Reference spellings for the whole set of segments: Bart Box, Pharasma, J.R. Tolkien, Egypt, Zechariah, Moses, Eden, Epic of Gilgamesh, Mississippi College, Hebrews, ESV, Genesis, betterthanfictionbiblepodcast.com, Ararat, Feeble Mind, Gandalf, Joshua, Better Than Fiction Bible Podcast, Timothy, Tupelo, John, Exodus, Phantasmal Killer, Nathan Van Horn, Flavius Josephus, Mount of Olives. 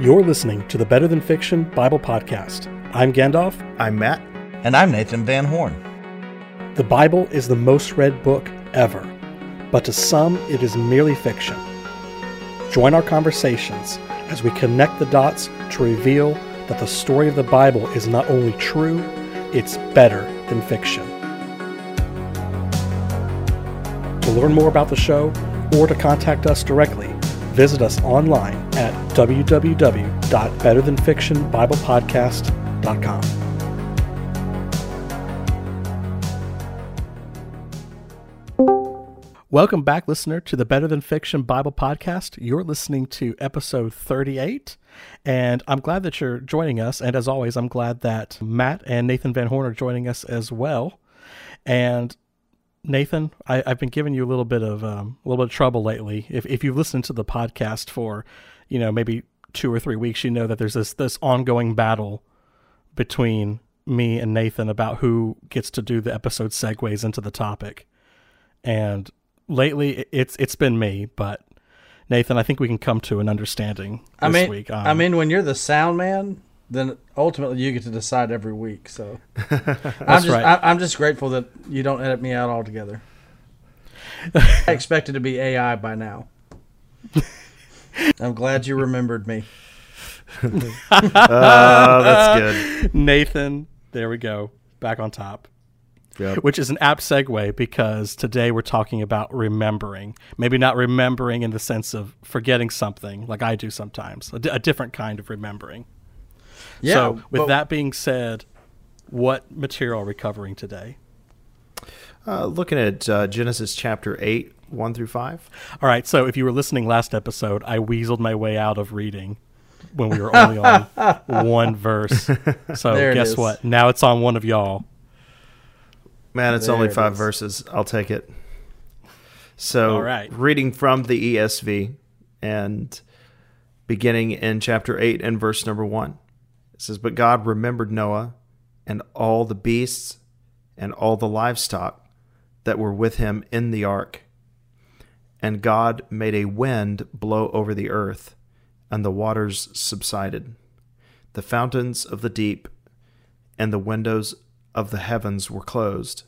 You're listening to the Better Than Fiction Bible Podcast. I'm Gandalf. I'm Matt. And I'm Nathan Van Horn. The Bible is the most read book ever, but to some it is merely fiction. Join our conversations as we connect the dots to reveal that the story of the Bible is not only true, it's better than fiction. To learn more about the show or to contact us directly, visit us online at www.betterthanfictionbiblepodcast.com. Welcome back, listener, to the Better Than Fiction Bible Podcast. You're listening to episode 38, and I'm glad that you're joining us. And as always, I'm glad that Matt and Nathan Van Horn are joining us as well. And Nathan, I've been giving you a little bit of trouble lately. If you've listened to the podcast for, maybe 2 or 3 weeks, you know that there's this ongoing battle between me and Nathan about who gets to do the episode segues into the topic. And lately, it's been me, but Nathan, I think we can come to an understanding this week. When you're the sound man, then ultimately you get to decide every week. So Right. I'm just grateful that you don't edit me out altogether. I expected to be AI by now. I'm glad you remembered me. That's good. Nathan, there we go. Back on top. Yep. Which is an apt segue, because today we're talking about remembering. Maybe not remembering in the sense of forgetting something like I do sometimes, a different kind of remembering. Yeah. So with that being said, what material are we covering today? Looking at Genesis chapter 8, 1 through 5. All right. So if you were listening last episode, I weaseled my way out of reading when we were only on one verse. So guess what? Now it's on one of y'all. Man, it's only five verses. I'll take it. So, all right. Reading from the ESV and beginning in chapter 8 and verse number 1. It says, "But God remembered Noah and all the beasts and all the livestock that were with him in the ark. And God made a wind blow over the earth, and the waters subsided. The fountains of the deep and the windows of the heavens were closed.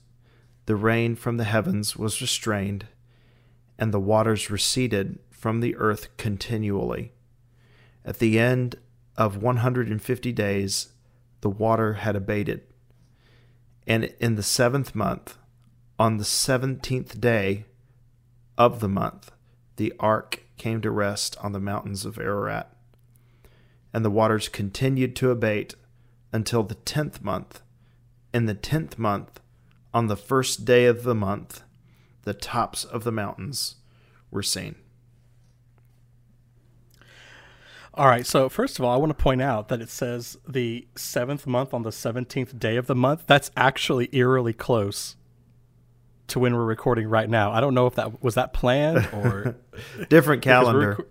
The rain from the heavens was restrained, and the waters receded from the earth continually. At the end of 150 days, the water had abated. And in the 7th month, on the 17th day of the month, the ark came to rest on the mountains of Ararat. And the waters continued to abate until the 10th month. In the 10th month, on the first day of the month, the tops of the mountains were seen." All right, so first of all, I want to point out that it says the 7th month on the 17th day of the month. That's actually eerily close to when we're recording right now. I don't know if that was planned or... Different calendar.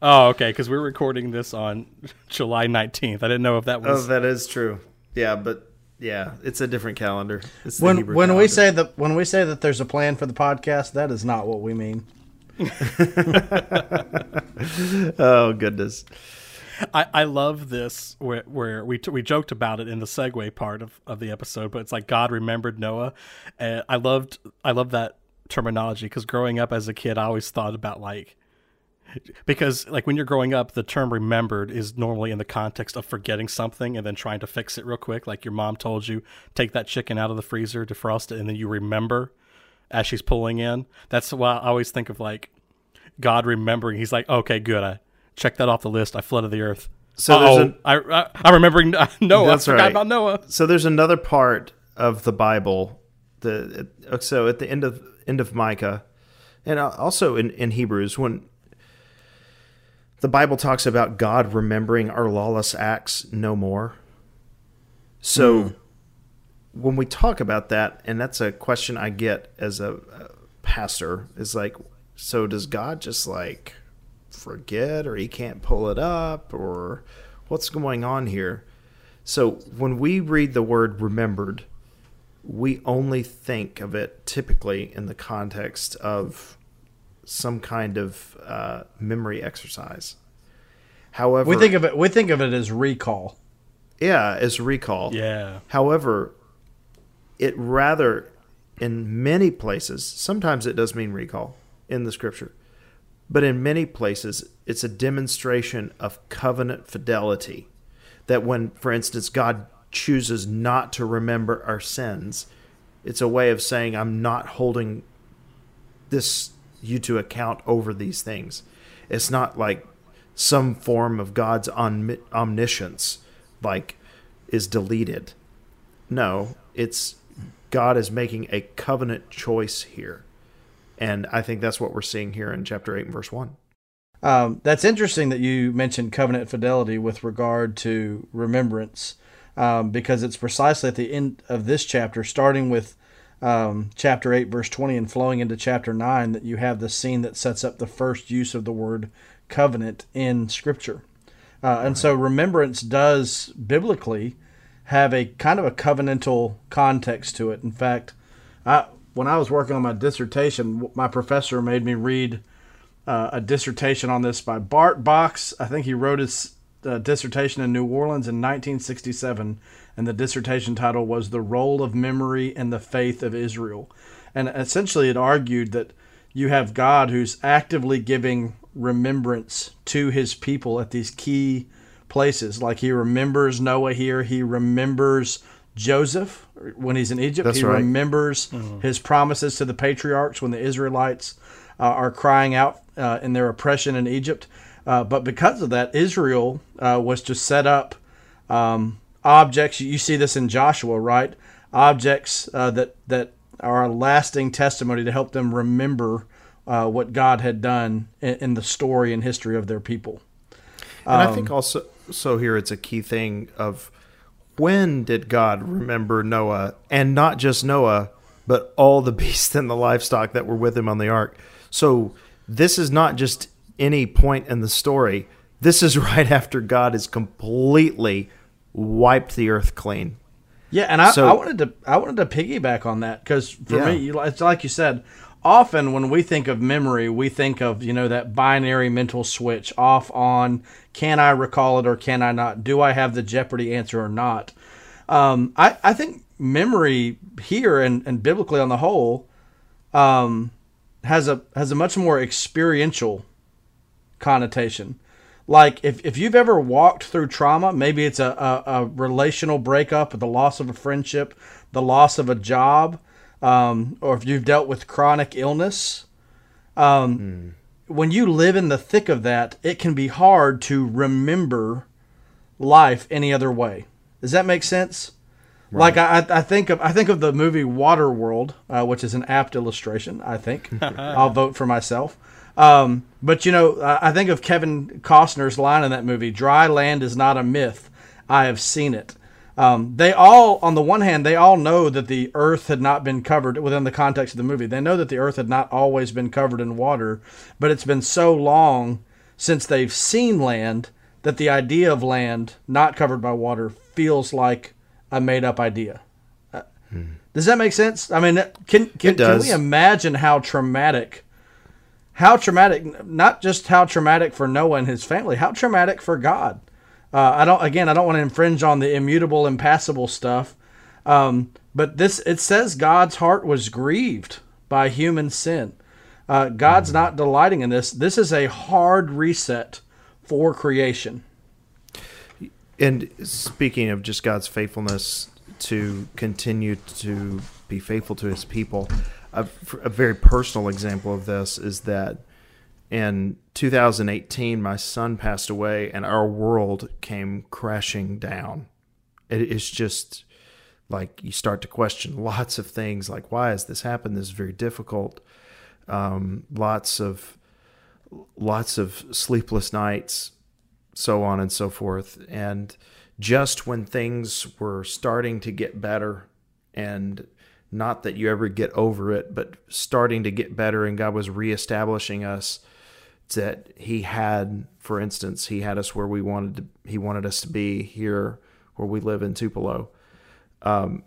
Oh, okay, because we're recording this on July 19th. I didn't know if that was... Oh, that is true. Yeah, but... Yeah, it's a different calendar. It's the Hebrew calendar. When we say that there's a plan for the podcast, that is not what we mean. Oh goodness, I love this where we joked about it in the segue part of the episode, but it's like God remembered Noah, and I love that terminology, because growing up as a kid, I always thought about because when you're growing up, the term remembered is normally in the context of forgetting something and then trying to fix it real quick. Like your mom told you, take that chicken out of the freezer, defrost it, and then you remember as she's pulling in. That's why I always think of God remembering. He's like, okay, good. I checked that off the list. I flooded the earth. So I'm remembering Noah. That's I forgot right. about Noah. So there's another part of the Bible. So at the end of Micah, and also in Hebrews, when the Bible talks about God remembering our lawless acts no more. So when we talk about that, and that's a question I get as a pastor, is so does God just forget, or he can't pull it up, or what's going on here? So when we read the word remembered, we only think of it typically in the context of some kind of memory exercise. However, we think of it as recall. Yeah, as recall. Yeah. However, it rather, in many places, sometimes it does mean recall in the scripture, but in many places, it's a demonstration of covenant fidelity. That when, for instance, God chooses not to remember our sins, it's a way of saying, I'm not holding you to account over these things. It's not like some form of God's omniscience, like, is deleted. No, it's God is making a covenant choice here. And I think that's what we're seeing here in chapter 8 and verse 1. That's interesting that you mentioned covenant fidelity with regard to remembrance, because it's precisely at the end of this chapter, starting with chapter 8, verse 20, and flowing into chapter 9, that you have the scene that sets up the first use of the word covenant in Scripture. And so remembrance does biblically have a kind of a covenantal context to it. In fact, when I was working on my dissertation, my professor made me read a dissertation on this by Bart Box. I think he wrote his dissertation in New Orleans in 1967, and the dissertation title was The Role of Memory in the Faith of Israel. And essentially it argued that you have God who's actively giving remembrance to his people at these key places. Like he remembers Noah here. He remembers Joseph when he's in Egypt. That's right. He remembers his promises to the patriarchs when the Israelites are crying out in their oppression in Egypt. But because of that, Israel was to set up objects. You see this in Joshua, right? Objects that are a lasting testimony to help them remember what God had done in the story and history of their people. And I think also here it's a key thing of when did God remember Noah, and not just Noah, but all the beasts and the livestock that were with him on the ark. So this is not just any point in the story. This is right after God has completely wiped the earth clean. Yeah, and I wanted to piggyback on that, because for me, it's like you said, often when we think of memory, we think of, that binary mental switch, off, on, can I recall it or can I not? Do I have the Jeopardy answer or not? I think memory here and biblically on the whole has a much more experiential connotation. Like if you've ever walked through trauma, maybe it's a relational breakup, the loss of a friendship, the loss of a job, or if you've dealt with chronic illness, when you live in the thick of that, it can be hard to remember life any other way. Does that make sense? Right. Like I think of the movie Waterworld, which is an apt illustration. I think I'll vote for myself. But, I think of Kevin Costner's line in that movie, dry land is not a myth. I have seen it. They all, on the one hand, they all know that the earth had not been covered within the context of the movie. They know that the earth had not always been covered in water, but it's been so long since they've seen land that the idea of land not covered by water feels like a made-up idea. Does that make sense? I mean, can we imagine how traumatic, not just how traumatic for Noah and his family, how traumatic for God. I don't want to infringe on the immutable, impassible stuff. But it says God's heart was grieved by human sin. God's not delighting in this. This is a hard reset for creation. And speaking of just God's faithfulness to continue to be faithful to his people, a very personal example of this is that in 2018, my son passed away and our world came crashing down. It's just like you start to question lots of things, like why has this happened? This is very difficult. Lots of sleepless nights, so on and so forth. And just when things were starting to get better, and not that you ever get over it, but starting to get better, and God was reestablishing us, that he had, for instance, he had us where he wanted us to be here where we live in Tupelo. My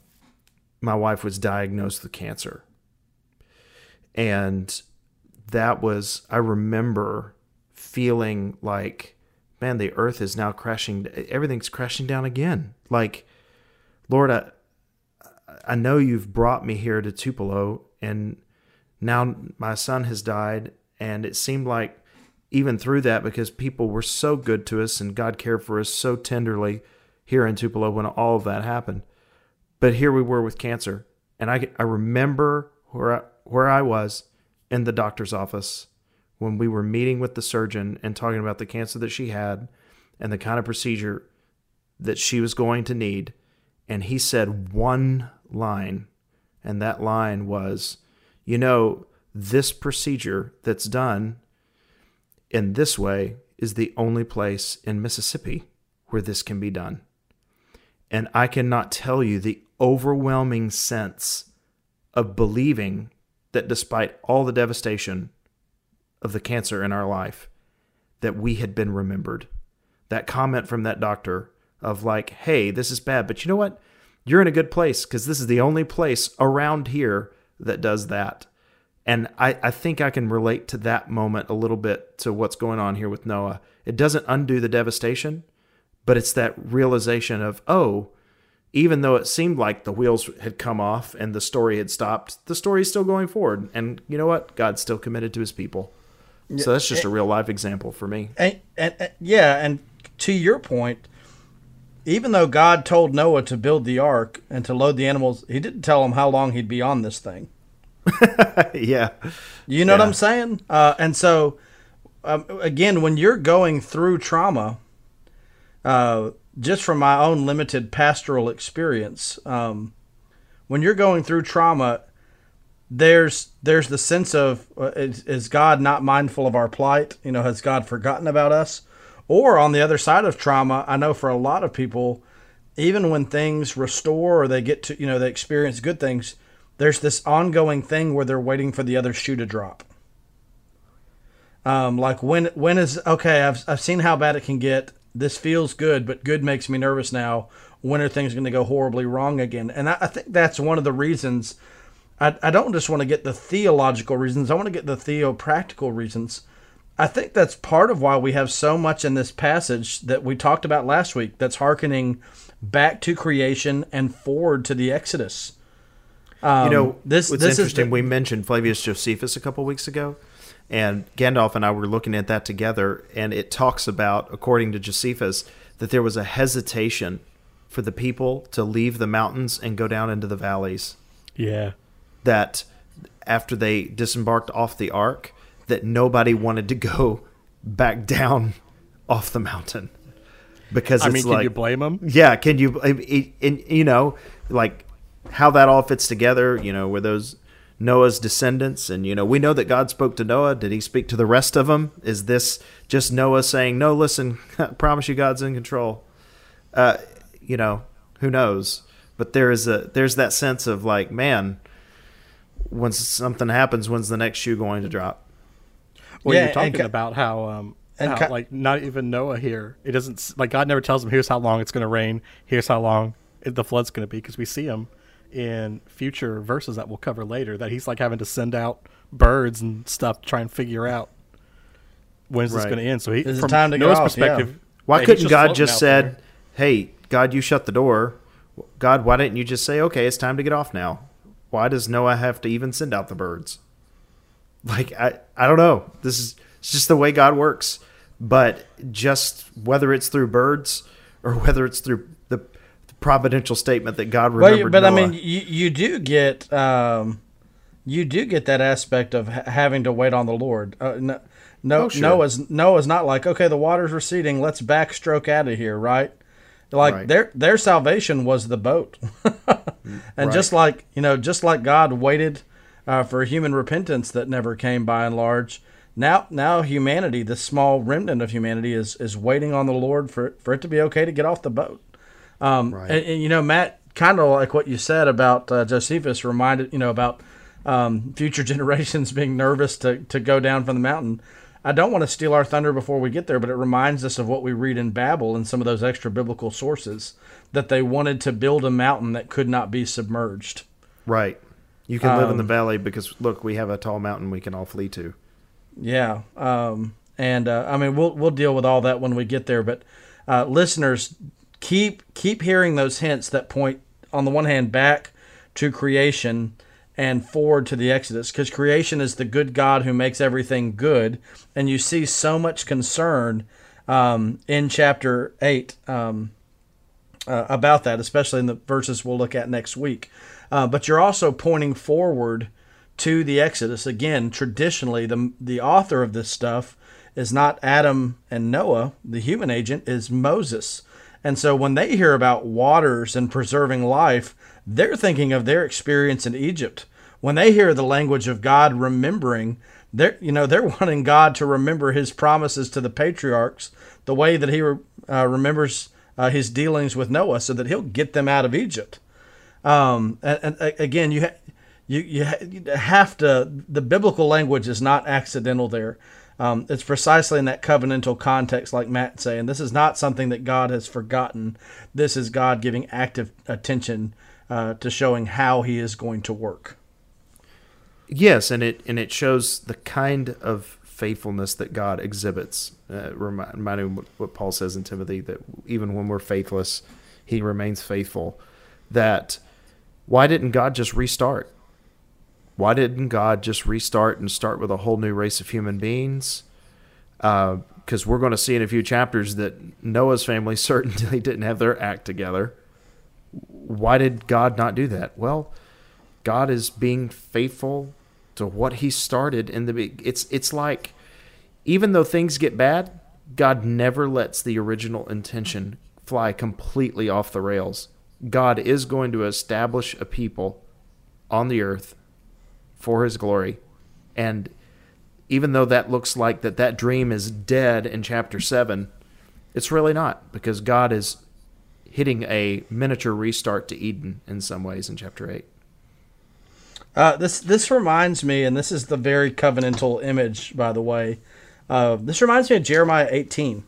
wife was diagnosed with cancer. And I remember feeling like, man, the earth is now crashing. Everything's crashing down again. Like, Lord, I know you've brought me here to Tupelo, and now my son has died. And it seemed like even through that, because people were so good to us and God cared for us so tenderly here in Tupelo when all of that happened. But here we were with cancer. And I remember where I was in the doctor's office when we were meeting with the surgeon and talking about the cancer that she had and the kind of procedure that she was going to need. And he said one line, and that line was, you know, this procedure that's done in this way is the only place in Mississippi where this can be done. And I cannot tell you the overwhelming sense of believing that despite all the devastation of the cancer in our life, that we had been remembered. That comment from that doctor of like, hey, this is bad, but you know what? You're in a good place because this is the only place around here that does that. And I think I can relate to that moment a little bit to what's going on here with Noah. It doesn't undo the devastation, but it's that realization of, oh, even though it seemed like the wheels had come off and the story had stopped, the story is still going forward. And you know what? God's still committed to his people. So that's just a real life example for me. And to your point, even though God told Noah to build the ark and to load the animals, he didn't tell him how long he'd be on this thing. Yeah. You know what I'm saying? And so, again, when you're going through trauma, just from my own limited pastoral experience, when you're going through trauma, there's the sense of, is God not mindful of our plight? You know, has God forgotten about us? Or on the other side of trauma, I know for a lot of people, even when things restore or they get to, you know, they experience good things, there's this ongoing thing where they're waiting for the other shoe to drop. Like when is, okay, I've seen how bad it can get. This feels good, but good makes me nervous now. When are things going to go horribly wrong again? And I think that's one of the reasons. I don't just want to get the theological reasons. I want to get the theopractical reasons. I think that's part of why we have so much in this passage that we talked about last week that's hearkening back to creation and forward to the Exodus. This interesting. We mentioned Flavius Josephus a couple weeks ago, and Gandalf and I were looking at that together, and it talks about, according to Josephus, that there was a hesitation for the people to leave the mountains and go down into the valleys. Yeah. That after they disembarked off the ark, that nobody wanted to go back down off the mountain. Because it's can you blame them? Yeah, can you, you know, like, how that all fits together, you know, were those Noah's descendants? And, you know, we know that God spoke to Noah. Did he speak to the rest of them? Is this just Noah saying, no, listen, I promise you God's in control? You know, who knows? But there's that sense of like, man, once something happens, when's the next shoe going to drop? Well, yeah, you're talking about how... like, not even Noah here. It doesn't, like, God never tells him, here's how long it's going to rain. Here's how long the flood's going to be, because we see him in future verses that we'll cover later that he's like having to send out birds and stuff to try and figure out when's this going to end. So he, from Noah's perspective, why couldn't God just said, hey, God, you shut the door. God, why didn't you just say, okay, it's time to get off now? Why does Noah have to even send out the birds? Like, I don't know. This is just the way God works. But just whether it's through birds or whether it's through the providential statement that God remembered Noah. I mean, you do get that aspect of having to wait on the Lord. Noah's not like, okay, the water's receding, let's backstroke out of here, right? Like their salvation was the boat, and just like God waited for human repentance that never came by and large. Now humanity, the small remnant of humanity, is waiting on the Lord for it to be okay to get off the boat. And you know, Matt, kind of like what you said about Josephus reminded, you know, about future generations being nervous to go down from the mountain. I don't want to steal our thunder before we get there, but it reminds us of what we read in Babel and some of those extra biblical sources that they wanted to build a mountain that could not be submerged. Right. You can live in the valley because, look, we have a tall mountain we can all flee to. Yeah. And I mean, we'll deal with all that when we get there. But listeners, keep hearing those hints that point, on the one hand, back to creation and forward to the Exodus, because creation is the good God who makes everything good. And you see so much concern in chapter 8 about that, especially in the verses we'll look at next week. But you're also pointing forward to the Exodus. Again, traditionally, the author of this stuff is not Adam and Noah. The human agent is Moses. And so when they hear about waters and preserving life, they're thinking of their experience in Egypt. When they hear the language of God remembering, they're wanting God to remember his promises to the patriarchs the way that he remembers his dealings with Noah, so that he'll get them out of Egypt. And again, you have to, the biblical language is not accidental there. It's precisely in that covenantal context, like Matt saying, this is not something that God has forgotten. This is God giving active attention to showing how he is going to work. Yes, and it shows the kind of faithfulness that God exhibits. Reminding what Paul says in Timothy, that even when we're faithless, he remains faithful. That why didn't God just restart? Why didn't God just restart and start with a whole new race of human beings? Because we're going to see in a few chapters that Noah's family certainly didn't have their act together. Why did God not do that? Well, God is being faithful to what he started in the beginning. It's like, even though things get bad, God never lets the original intention fly completely off the rails. God is going to establish a people on the earth for his glory. And even though that looks like that dream is dead in chapter 7, it's really not, because God is hitting a miniature restart to Eden in some ways in chapter 8. This reminds me, and this is the very covenantal image, by the way, this reminds me of Jeremiah 18.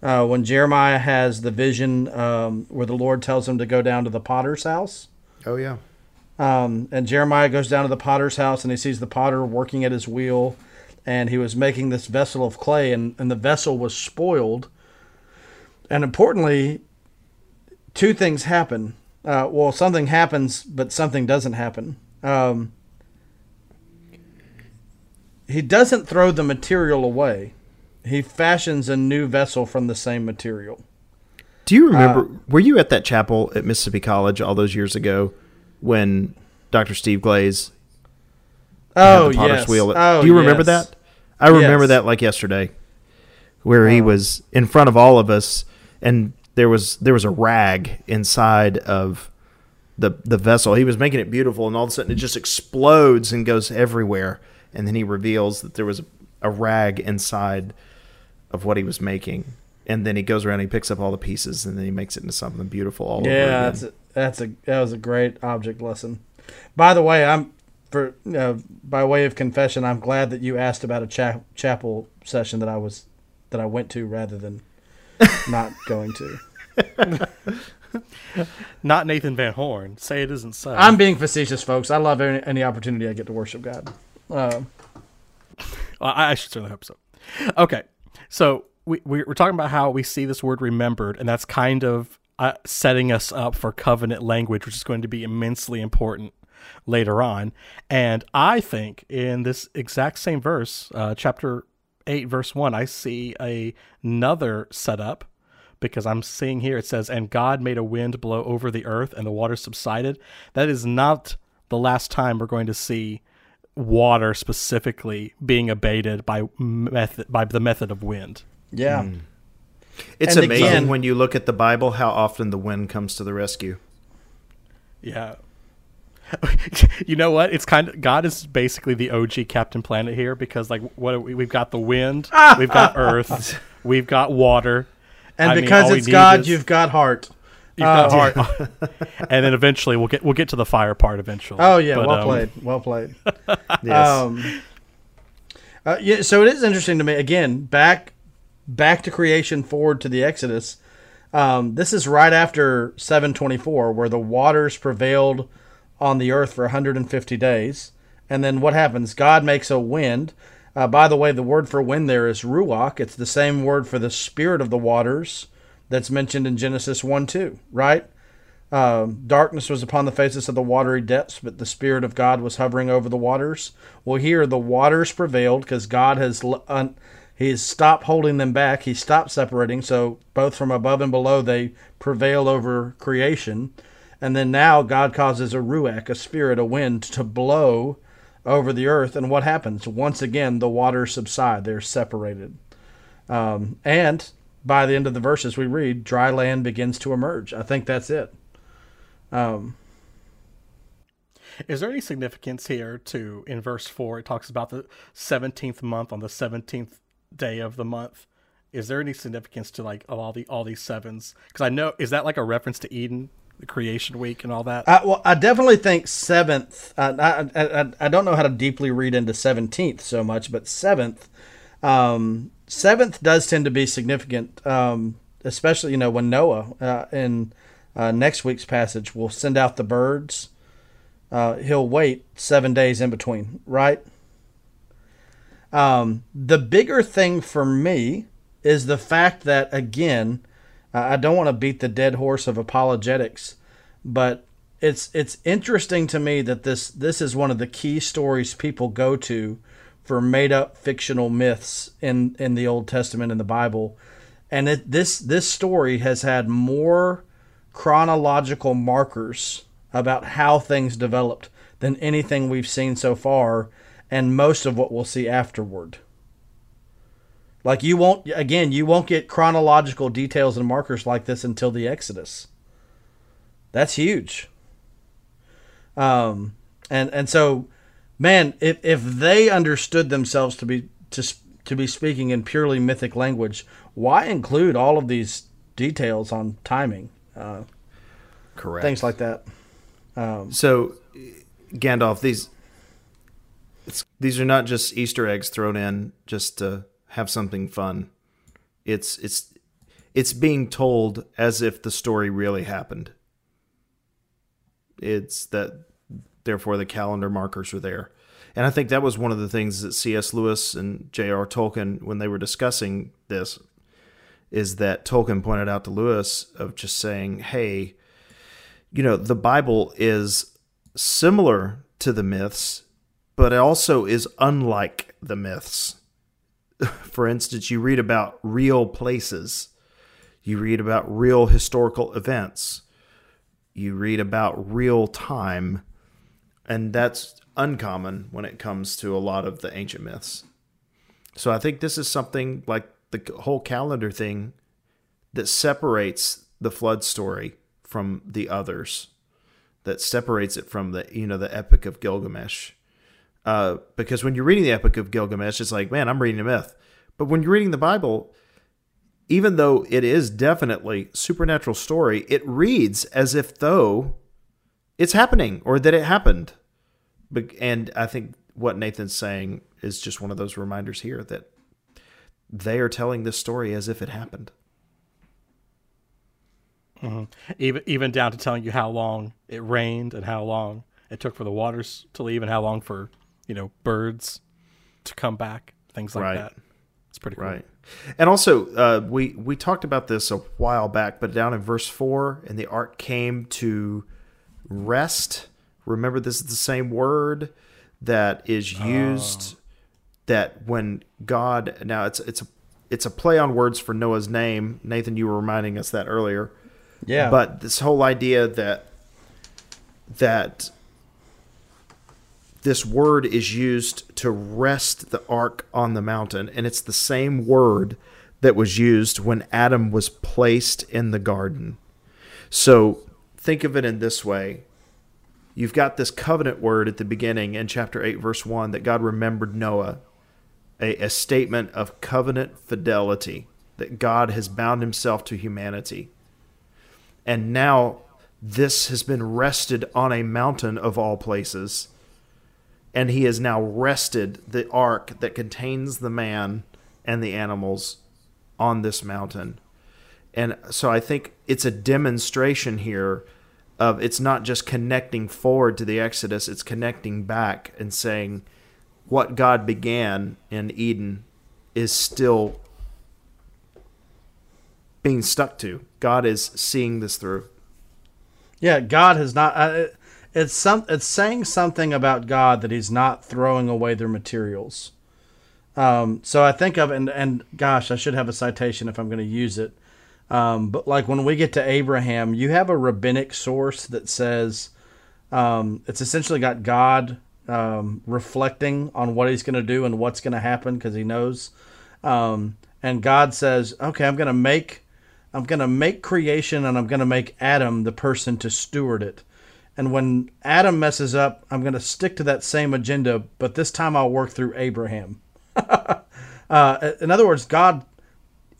When Jeremiah has the vision where the Lord tells him to go down to the potter's house. Oh, yeah. And Jeremiah goes down to the potter's house, and he sees the potter working at his wheel, and he was making this vessel of clay, and the vessel was spoiled. And importantly, two things happen. Well, something happens, but something doesn't happen. He doesn't throw the material away. He fashions a new vessel from the same material. Do you remember, were you at that chapel at Mississippi College all those years ago, when Dr. Steve Glaze had the potter's wheel. Do you remember that? I remember that like yesterday, where he was in front of all of us, and there was a rag inside of the vessel. He was making it beautiful, and all of a sudden it just explodes and goes everywhere, and then he reveals that there was a rag inside of what he was making. And then he goes around, he picks up all the pieces, and then he makes it into something beautiful all over again. Yeah, that was a great object lesson. By the way, by way of confession, I'm glad that you asked about a chapel session that I went to rather than not going to. Not Nathan Van Horn. Say it isn't so. I'm being facetious, folks. I love any opportunity I get to worship God. Well, I should certainly hope so. Okay, so we're talking about how we see this word remembered, and that's kind of setting us up for covenant language, which is going to be immensely important later on. And I think in this exact same verse, chapter 8, verse 1, I see another setup, because I'm seeing here it says, "And God made a wind blow over the earth, and the water subsided." That is not the last time we're going to see water specifically being abated by the method of wind. Yeah. Mm. It's amazing when you look at the Bible how often the wind comes to the rescue. Yeah. You know what? It's kind of, God is basically the OG Captain Planet here, because like we've got the wind, we've got earth, we've got water, and it's God, you've got heart. You've got heart. And then eventually we'll get to the fire part eventually. Oh yeah, but, well played. Yes. Yeah, so it is interesting to me, again, back to creation, forward to the Exodus. This is right after 7:24, where the waters prevailed on the earth for 150 days. And then what happens? God makes a wind. By the way, the word for wind there is ruach. It's the same word for the spirit of the waters that's mentioned in Genesis 1-2, right? Darkness was upon the faces of the watery depths, but the Spirit of God was hovering over the waters. Well, here the waters prevailed because God has stopped holding them back. He stopped separating. So both from above and below, they prevail over creation. And then now God causes a ruach, a spirit, a wind to blow over the earth. And what happens? Once again, the waters subside. They're separated. And by the end of the verses we read, dry land begins to emerge. I think that's it. Is there any significance here to, in verse 4, it talks about the 17th month on the 17th day of the month? Is there any significance to like all these sevens? Because I know, is that like a reference to Eden, the creation week and all that? I definitely think 7th, I don't know how to deeply read into 17th so much, but 7th, 7th does tend to be significant, especially, when Noah and... next week's passage, we'll send out the birds. He'll wait 7 days in between, right? The bigger thing for me is the fact that, again, I don't want to beat the dead horse of apologetics, but it's interesting to me that this is one of the key stories people go to for made-up fictional myths in the Old Testament in the Bible. And this story has had more chronological markers about how things developed than anything we've seen so far, and most of what we'll see afterward. Like you won't get chronological details and markers like this until the Exodus. That's huge. And so, man, if they understood themselves to be speaking in purely mythic language, why include all of these details on timing? Correct. Things like that. So, Gandalf, these are not just Easter eggs thrown in just to have something fun. It's being told as if the story really happened. It's that, therefore, the calendar markers are there, and I think that was one of the things that C.S. Lewis and J.R. Tolkien, when they were discussing this, is that Tolkien pointed out to Lewis of just saying, hey, the Bible is similar to the myths, but it also is unlike the myths. For instance, you read about real places. You read about real historical events. You read about real time. And that's uncommon when it comes to a lot of the ancient myths. So I think this is something like the whole calendar thing that separates the flood story from the others, that separates it from the Epic of Gilgamesh. Because when you're reading the Epic of Gilgamesh, it's like, man, I'm reading a myth. But when you're reading the Bible, even though it is definitely supernatural story, it reads as if though it's happening or that it happened. And I think what Nathan's saying is just one of those reminders here that they are telling this story as if it happened. Mm-hmm. Even down to telling you how long it rained and how long it took for the waters to leave and how long for, birds to come back, things like that. It's pretty cool. Right. And also, we talked about this a while back, but down in verse 4, and the ark came to rest. Remember, this is the same word that is used... That when God, now it's a play on words for Noah's name. Nathan, you were reminding us that earlier. Yeah. But this whole idea that this word is used to rest the ark on the mountain, and it's the same word that was used when Adam was placed in the garden. So think of it in this way. You've got this covenant word at the beginning in chapter 8, verse 1, that God remembered Noah. A statement of covenant fidelity, that God has bound himself to humanity. And now this has been rested on a mountain of all places. And he has now rested the ark that contains the man and the animals on this mountain. And so I think it's a demonstration here of it's not just connecting forward to the Exodus, it's connecting back and saying what God began in Eden is still being stuck to. God is seeing this through. Yeah, God has not... It's saying something about God that he's not throwing away their materials. So I think of, and gosh, I should have a citation if I'm going to use it. But like when we get to Abraham, you have a rabbinic source that says it's essentially got God reflecting on what he's going to do and what's going to happen because he knows. And God says, okay, I'm going to make creation and I'm going to make Adam the person to steward it. And when Adam messes up, I'm going to stick to that same agenda, but this time I'll work through Abraham. In other words, God,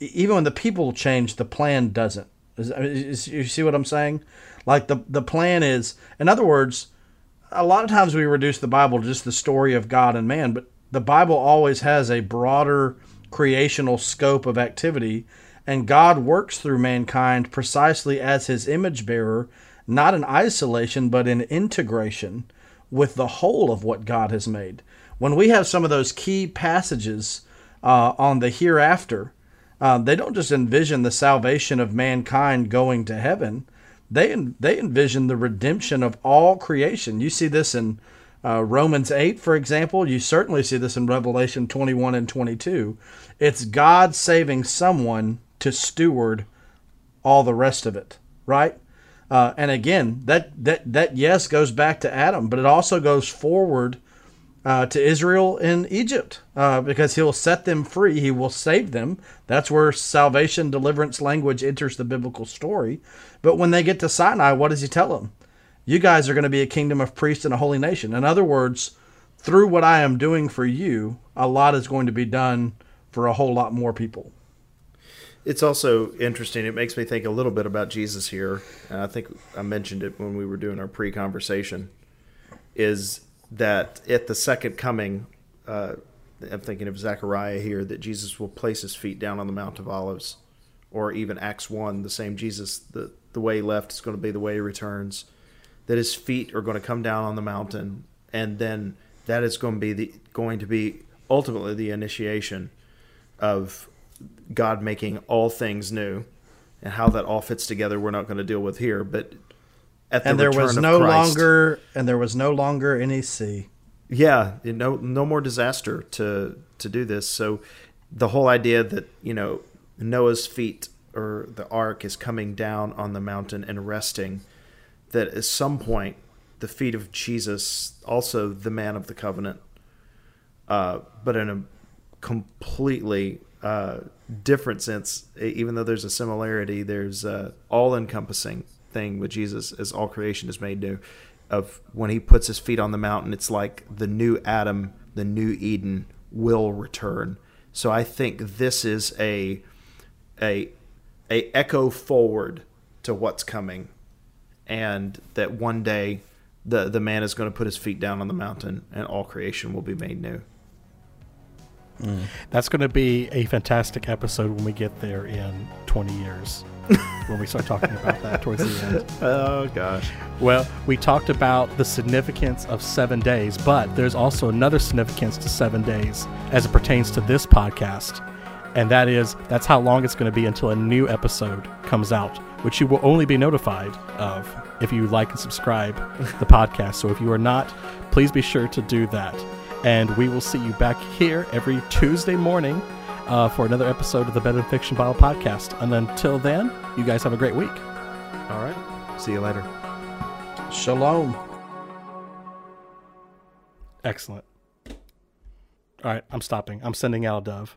even when the people change, the plan doesn't. You see what I'm saying? Like the plan is, in other words, a lot of times we reduce the Bible to just the story of God and man, but the Bible always has a broader creational scope of activity, and God works through mankind precisely as his image bearer, not in isolation, but in integration with the whole of what God has made. When we have some of those key passages on the hereafter, they don't just envision the salvation of mankind going to heaven. They envision the redemption of all creation. You see this in Romans 8, for example. You certainly see this in Revelation 21 and 22. It's God saving someone to steward all the rest of it, right? And again, that yes goes back to Adam, but it also goes forward to Israel in Egypt because he'll set them free. He will save them. That's where salvation, deliverance language enters the biblical story. But when they get to Sinai, what does he tell them? You guys are going to be a kingdom of priests and a holy nation. In other words, through what I am doing for you, a lot is going to be done for a whole lot more people. It's also interesting. It makes me think a little bit about Jesus here. I think I mentioned it when we were doing our pre-conversation, is that at the second coming, I'm thinking of Zechariah here, that Jesus will place his feet down on the Mount of Olives, or even Acts 1, the same Jesus, the way he left is going to be the way he returns, that his feet are going to come down on the mountain, and then that is going to be ultimately the initiation of God making all things new, and how that all fits together, we're not going to deal with here. But at the there was no longer any sea. Yeah, no more disaster to do this. So the whole idea that Noah's feet or the ark is coming down on the mountain and resting, that at some point the feet of Jesus, also the man of the covenant, but in a completely different sense, even though there's a similarity, there's an all-encompassing thing with Jesus as all creation is made new. Of when he puts his feet on the mountain, it's like the new Adam, the new Eden will return. So I think this is a echo forward to what's coming, and that one day the man is going to put his feet down on the mountain and all creation will be made new. Mm. That's going to be a fantastic episode when we get there in 20 years, when we start talking about that towards the end. Oh, gosh. Well, we talked about the significance of 7 days, but there's also another significance to 7 days as it pertains to this podcast, and that's how long it's going to be until a new episode comes out, which you will only be notified of if you like and subscribe the podcast. So if you are not, please be sure to do that. And we will see you back here every Tuesday morning for another episode of the Better Than Fiction Bible Podcast. And until then, you guys have a great week. All right. See you later. Shalom. Excellent. All right. I'm stopping. I'm sending out a dove.